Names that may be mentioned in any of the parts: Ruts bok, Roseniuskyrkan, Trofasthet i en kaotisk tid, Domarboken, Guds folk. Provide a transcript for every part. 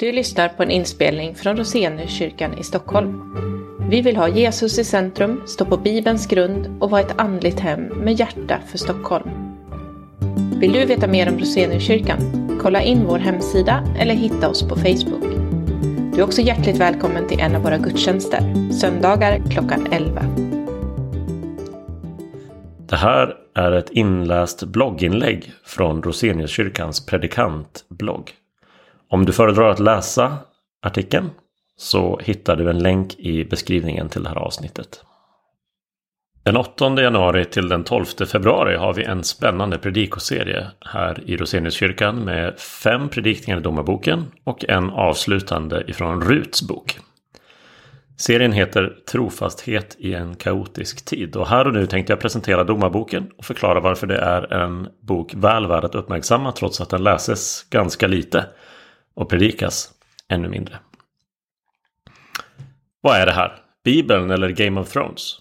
Du lyssnar på en inspelning från Roseniuskyrkan i Stockholm. Vi vill ha Jesus i centrum, stå på Bibelns grund och vara ett andligt hem med hjärta för Stockholm. Vill du veta mer om Roseniuskyrkan? Kolla in vår hemsida eller hitta oss på Facebook. Du är också hjärtligt välkommen till en av våra gudstjänster, söndagar klockan 11. Det här är ett inläst blogginlägg från Roseniuskyrkans predikantblogg. Om du föredrar att läsa artikeln så hittar du en länk i beskrivningen till det här avsnittet. Den 8 januari till den 12 februari har vi en spännande predikoserie här i Roseniuskyrkan med 5 predikningar i Domarboken och en avslutande ifrån Ruts bok. Serien heter Trofasthet i en kaotisk tid, och här och nu tänkte jag presentera Domarboken och förklara varför det är en bok väl värd att uppmärksamma trots att den läses ganska lite och predikas ännu mindre. Vad är det här? Bibeln eller Game of Thrones?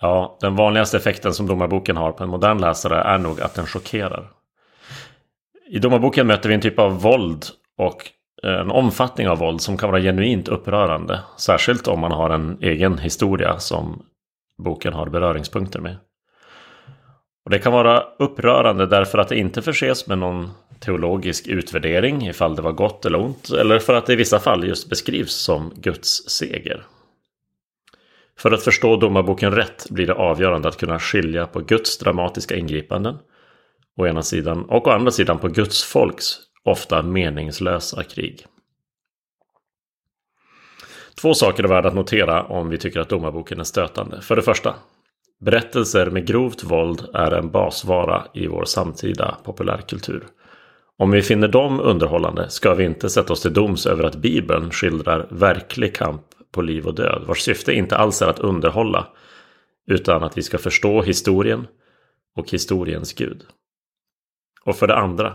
Ja, den vanligaste effekten som Domarboken har på en modern läsare är nog att den chockerar. I Domarboken möter vi en typ av våld och en omfattning av våld som kan vara genuint upprörande, särskilt om man har en egen historia som boken har beröringspunkter med. Och det kan vara upprörande därför att det inte förses med någon teologisk utvärdering ifall det var gott eller ont, eller för att det i vissa fall just beskrivs som Guds seger. För att förstå Domarboken rätt blir det avgörande att kunna skilja på Guds dramatiska ingripanden å ena sidan och å andra sidan på Guds folks ofta meningslösa krig. 2 saker är värda att notera om vi tycker att Domarboken är stötande. För det första, berättelser med grovt våld är en basvara i vår samtida populärkultur. Om vi finner dem underhållande ska vi inte sätta oss till doms över att Bibeln skildrar verklig kamp på liv och död, vars syfte inte alls är att underhålla utan att vi ska förstå historien och historiens Gud. Och för det andra,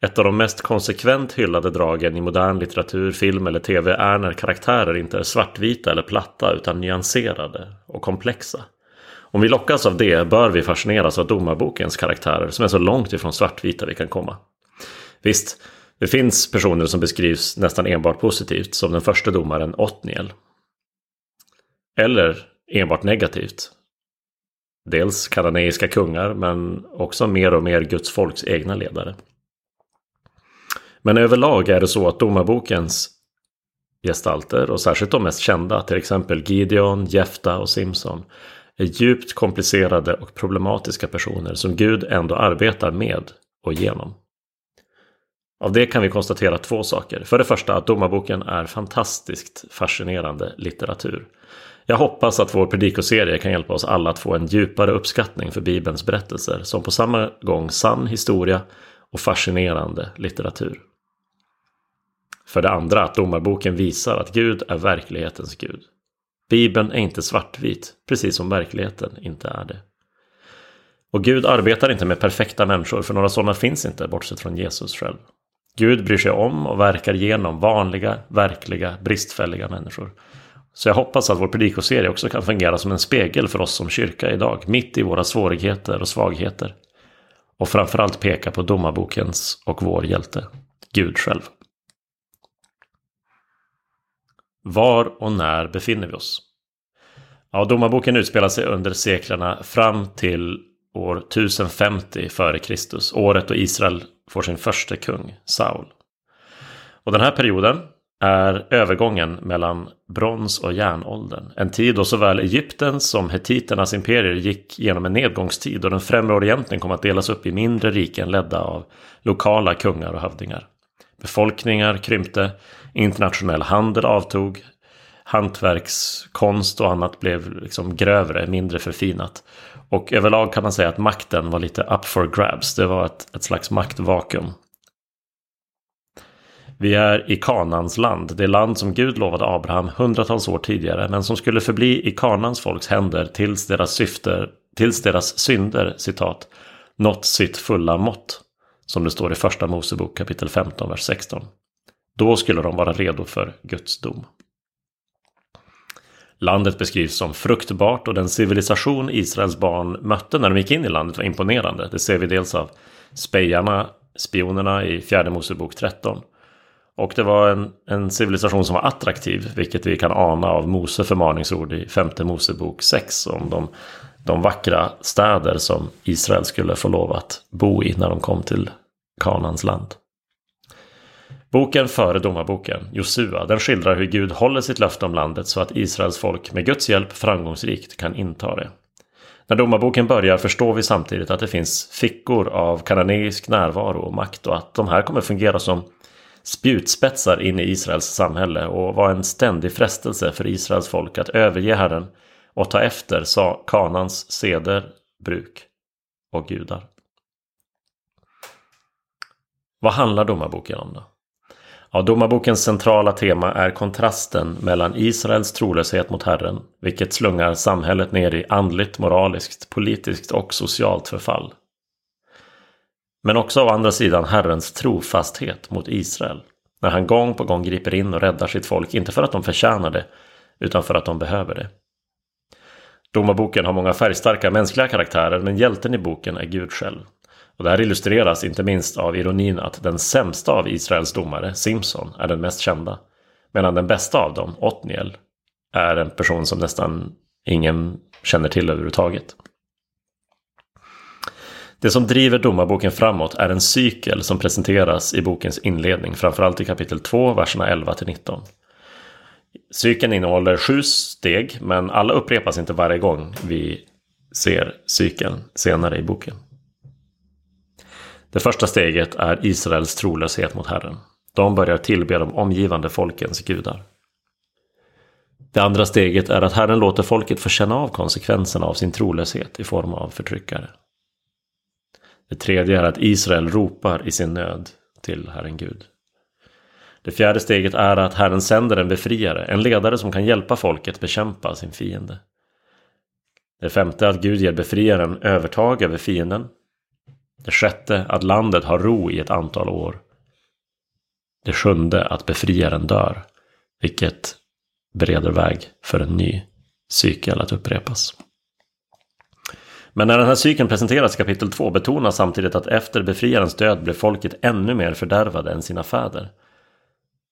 ett av de mest konsekvent hyllade dragen i modern litteratur, film eller tv är när karaktärer inte är svartvita eller platta utan nyanserade och komplexa. Om vi lockas av det bör vi fascineras av Domarbokens karaktärer som är så långt ifrån svartvita vi kan komma. Visst, det finns personer som beskrivs nästan enbart positivt, som den första domaren Otniel. Eller enbart negativt. Dels kananeiska kungar, men också mer och mer Guds folks egna ledare. Men överlag är det så att Domarbokens gestalter, och särskilt de mest kända, till exempel Gideon, Jefta och Simson, är djupt komplicerade och problematiska personer som Gud ändå arbetar med och genom. Av det kan vi konstatera 2 saker. För det första att Domarboken är fantastiskt fascinerande litteratur. Jag hoppas att vår predikoserie kan hjälpa oss alla att få en djupare uppskattning för Bibelns berättelser som på samma gång sann historia och fascinerande litteratur. För det andra att Domarboken visar att Gud är verklighetens Gud. Bibeln är inte svartvit, precis som verkligheten inte är det. Och Gud arbetar inte med perfekta människor, för några sådana finns inte bortsett från Jesus själv. Gud bryr sig om och verkar genom vanliga, verkliga, bristfälliga människor. Så jag hoppas att vår predikoserie också kan fungera som en spegel för oss som kyrka idag, mitt i våra svårigheter och svagheter. Och framförallt peka på Domarbokens och vår hjälte, Gud själv. Var och när befinner vi oss? Ja, Domarboken utspelar sig under seklerna fram till år 1050 före Kristus, året då Israel får sin första kung, Saul. Och den här perioden är övergången mellan brons- och järnåldern. En tid då såväl Egyptens som Hettiternas imperier gick genom en nedgångstid, och den främre orienten kom att delas upp i mindre riken ledda av lokala kungar och hövdingar. Befolkningar krympte, internationell handel avtog, hantverkskonst och annat blev liksom grövre, mindre förfinat. Och överlag kan man säga att makten var lite up for grabs. Det var ett slags maktvakuum. Vi är i Kanans land, det land som Gud lovade Abraham hundratals år tidigare, men som skulle förbli i Kanans folks händer tills deras synder, citat, nått sitt fulla mått, som det står i första Mosebok kapitel 15, vers 16. Då skulle de vara redo för Guds dom. Landet beskrivs som fruktbart, och den civilisation Israels barn mötte när de gick in i landet var imponerande. Det ser vi dels av spejarna, spionerna i fjärde Mosebok 13, Och det var en civilisation som var attraktiv, vilket vi kan ana av Mose förmaningsord i 5:e Mosebok 6 om de vackra städer som Israel skulle få lov att bo i när de kom till Kanans land. Boken före Domarboken, Josua, den skildrar hur Gud håller sitt löfte om landet så att Israels folk med Guds hjälp framgångsrikt kan inta det. När Domarboken börjar förstår vi samtidigt att det finns fickor av kananeisk närvaro och makt och att de här kommer fungera som spjutspetsar in i Israels samhälle och var en ständig frestelse för Israels folk att överge Herren och ta efter Kanans seder, bruk och gudar. Vad handlar Domarboken om då? Ja, Domarbokens centrala tema är kontrasten mellan Israels trolöshet mot Herren, vilket slungar samhället ner i andligt, moraliskt, politiskt och socialt förfall. Men också å andra sidan Herrens trofasthet mot Israel, när han gång på gång griper in och räddar sitt folk, inte för att de förtjänar det, utan för att de behöver det. Domarboken har många färgstarka mänskliga karaktärer, men hjälten i boken är Gud själv. Och det här illustreras inte minst av ironin att den sämsta av Israels domare, Simson, är den mest kända. Medan den bästa av dem, Otniel, är en person som nästan ingen känner till överhuvudtaget. Det som driver Domarboken framåt är en cykel som presenteras i bokens inledning, framförallt i kapitel 2, verserna 11-19. Cykeln innehåller 7 steg, men alla upprepas inte varje gång vi ser cykeln senare i boken. Det första steget är Israels trolöshet mot Herren. De börjar tillbe de omgivande folkens gudar. Det andra steget är att Herren låter folket få känna av konsekvenserna av sin trolöshet i form av förtryckare. Det tredje är att Israel ropar i sin nöd till Herren Gud. Det fjärde steget är att Herren sänder en befriare, en ledare som kan hjälpa folket bekämpa sin fiende. Det femte är att Gud ger befriaren övertag över fienden. Det sjätte, att landet har ro i ett antal år. Det sjunde, att befriaren dör, vilket bereder väg för en ny cykel att upprepas. Men när den här cykeln presenteras i kapitel 2 betonas samtidigt att efter befriarens död blev folket ännu mer fördärvade än sina fäder.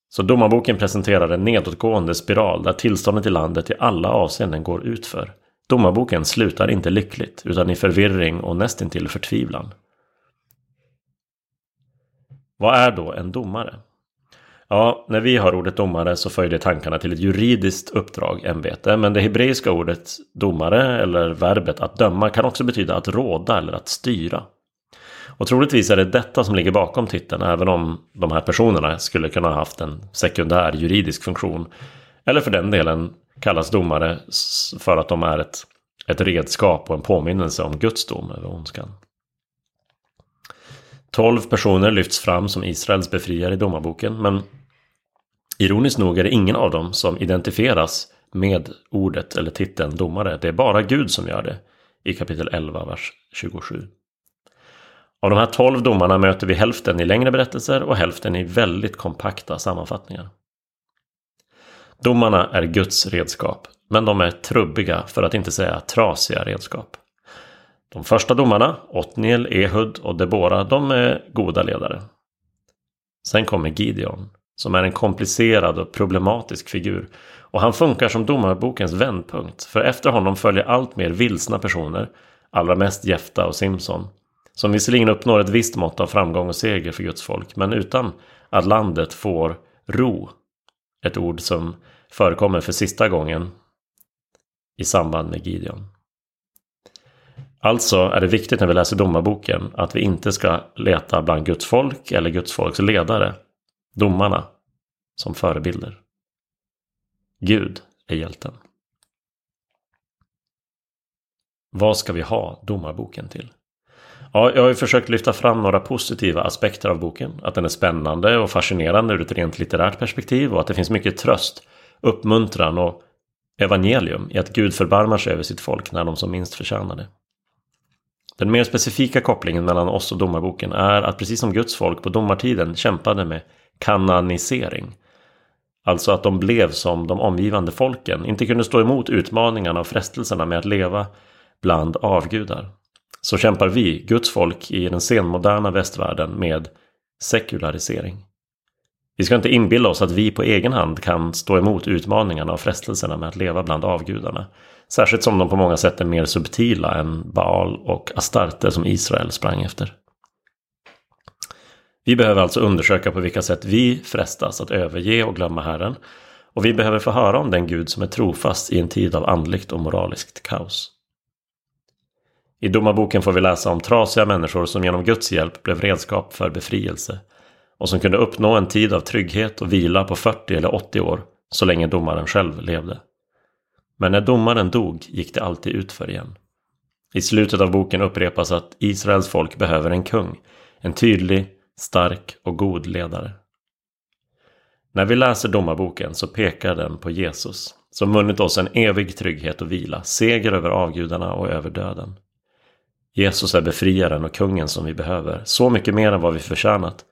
Så Domarboken presenterar en nedåtgående spiral där tillståndet i landet i alla avseenden går utför. Domarboken slutar inte lyckligt utan i förvirring och nästintill förtvivlan. Vad är då en domare? Ja, när vi hör ordet domare så följer tankarna till ett juridiskt uppdrag, ämbete. Men det hebreiska ordet domare eller verbet att döma kan också betyda att råda eller att styra. Och troligtvis är det detta som ligger bakom titeln, även om de här personerna skulle kunna ha haft en sekundär juridisk funktion. Eller för den delen kallas domare för att de är ett redskap och en påminnelse om Guds dom över ondskan. 12 personer lyfts fram som Israels befriare i Domarboken, men ironiskt nog är det ingen av dem som identifieras med ordet eller titeln domare. Det är bara Gud som gör det i kapitel 11, vers 27. Av de här 12 domarna möter vi hälften i längre berättelser och hälften i väldigt kompakta sammanfattningar. Domarna är Guds redskap, men de är trubbiga för att inte säga trasiga redskap. De första domarna, Otniel, Ehud och Debora, de är goda ledare. Sen kommer Gideon, som är en komplicerad och problematisk figur. Och han funkar som domarbokens vändpunkt, för efter honom följer allt mer vilsna personer, allra mest Jefta och Simson, som visserligen uppnår ett visst mått av framgång och seger för Guds folk, men utan att landet får ro. Ett ord som förekommer för sista gången i samband med Gideon. Alltså är det viktigt när vi läser Domarboken att vi inte ska leta bland Guds folk eller Guds folks ledare, domarna, som förebilder. Gud är hjälten. Vad ska vi ha Domarboken till? Ja, jag har ju försökt lyfta fram några positiva aspekter av boken. Att den är spännande och fascinerande ur ett rent litterärt perspektiv och att det finns mycket tröst, uppmuntran och evangelium i att Gud förbarmar sig över sitt folk när de som minst förtjänar det. Den mer specifika kopplingen mellan oss och Domarboken är att precis som Guds folk på domartiden kämpade med kananisering. Alltså att de blev som de omgivande folken, inte kunde stå emot utmaningarna och frestelserna med att leva bland avgudar. Så kämpar vi, Guds folk, i den senmoderna västvärlden med sekularisering. Vi ska inte inbilla oss att vi på egen hand kan stå emot utmaningarna och frestelserna med att leva bland avgudarna. Särskilt som de på många sätt är mer subtila än Baal och Astarte som Israel sprang efter. Vi behöver alltså undersöka på vilka sätt vi frestas att överge och glömma Herren. Och vi behöver få höra om den Gud som är trofast i en tid av andligt och moraliskt kaos. I Domarboken får vi läsa om trasiga människor som genom Guds hjälp blev redskap för befrielse. Och som kunde uppnå en tid av trygghet och vila på 40 eller 80 år så länge domaren själv levde. Men när domaren dog gick det alltid ut för igen. I slutet av boken upprepas att Israels folk behöver en kung, en tydlig, stark och god ledare. När vi läser Domarboken så pekar den på Jesus, som vunnit oss en evig trygghet och vila, seger över avgudarna och över döden. Jesus är befriaren och kungen som vi behöver, så mycket mer än vad vi förtjänat,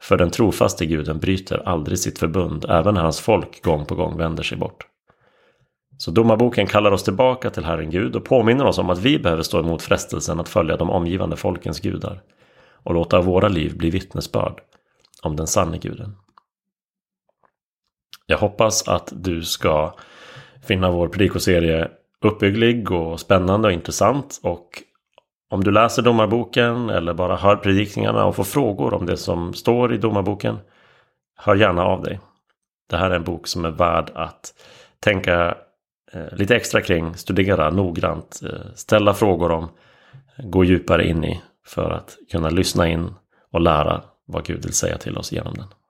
för den trofaste guden bryter aldrig sitt förbund, även när hans folk gång på gång vänder sig bort. Så Domarboken kallar oss tillbaka till Herren Gud och påminner oss om att vi behöver stå emot frestelsen att följa de omgivande folkens gudar och låta våra liv bli vittnesbörd om den sanne guden. Jag hoppas att du ska finna vår predikoserie uppbygglig och spännande och intressant, och om du läser Domarboken eller bara hör predikningarna och får frågor om det som står i Domarboken, hör gärna av dig. Det här är en bok som är värd att tänka lite extra kring, studera noggrant, ställa frågor om, gå djupare in i för att kunna lyssna in och lära vad Gud vill säga till oss genom den.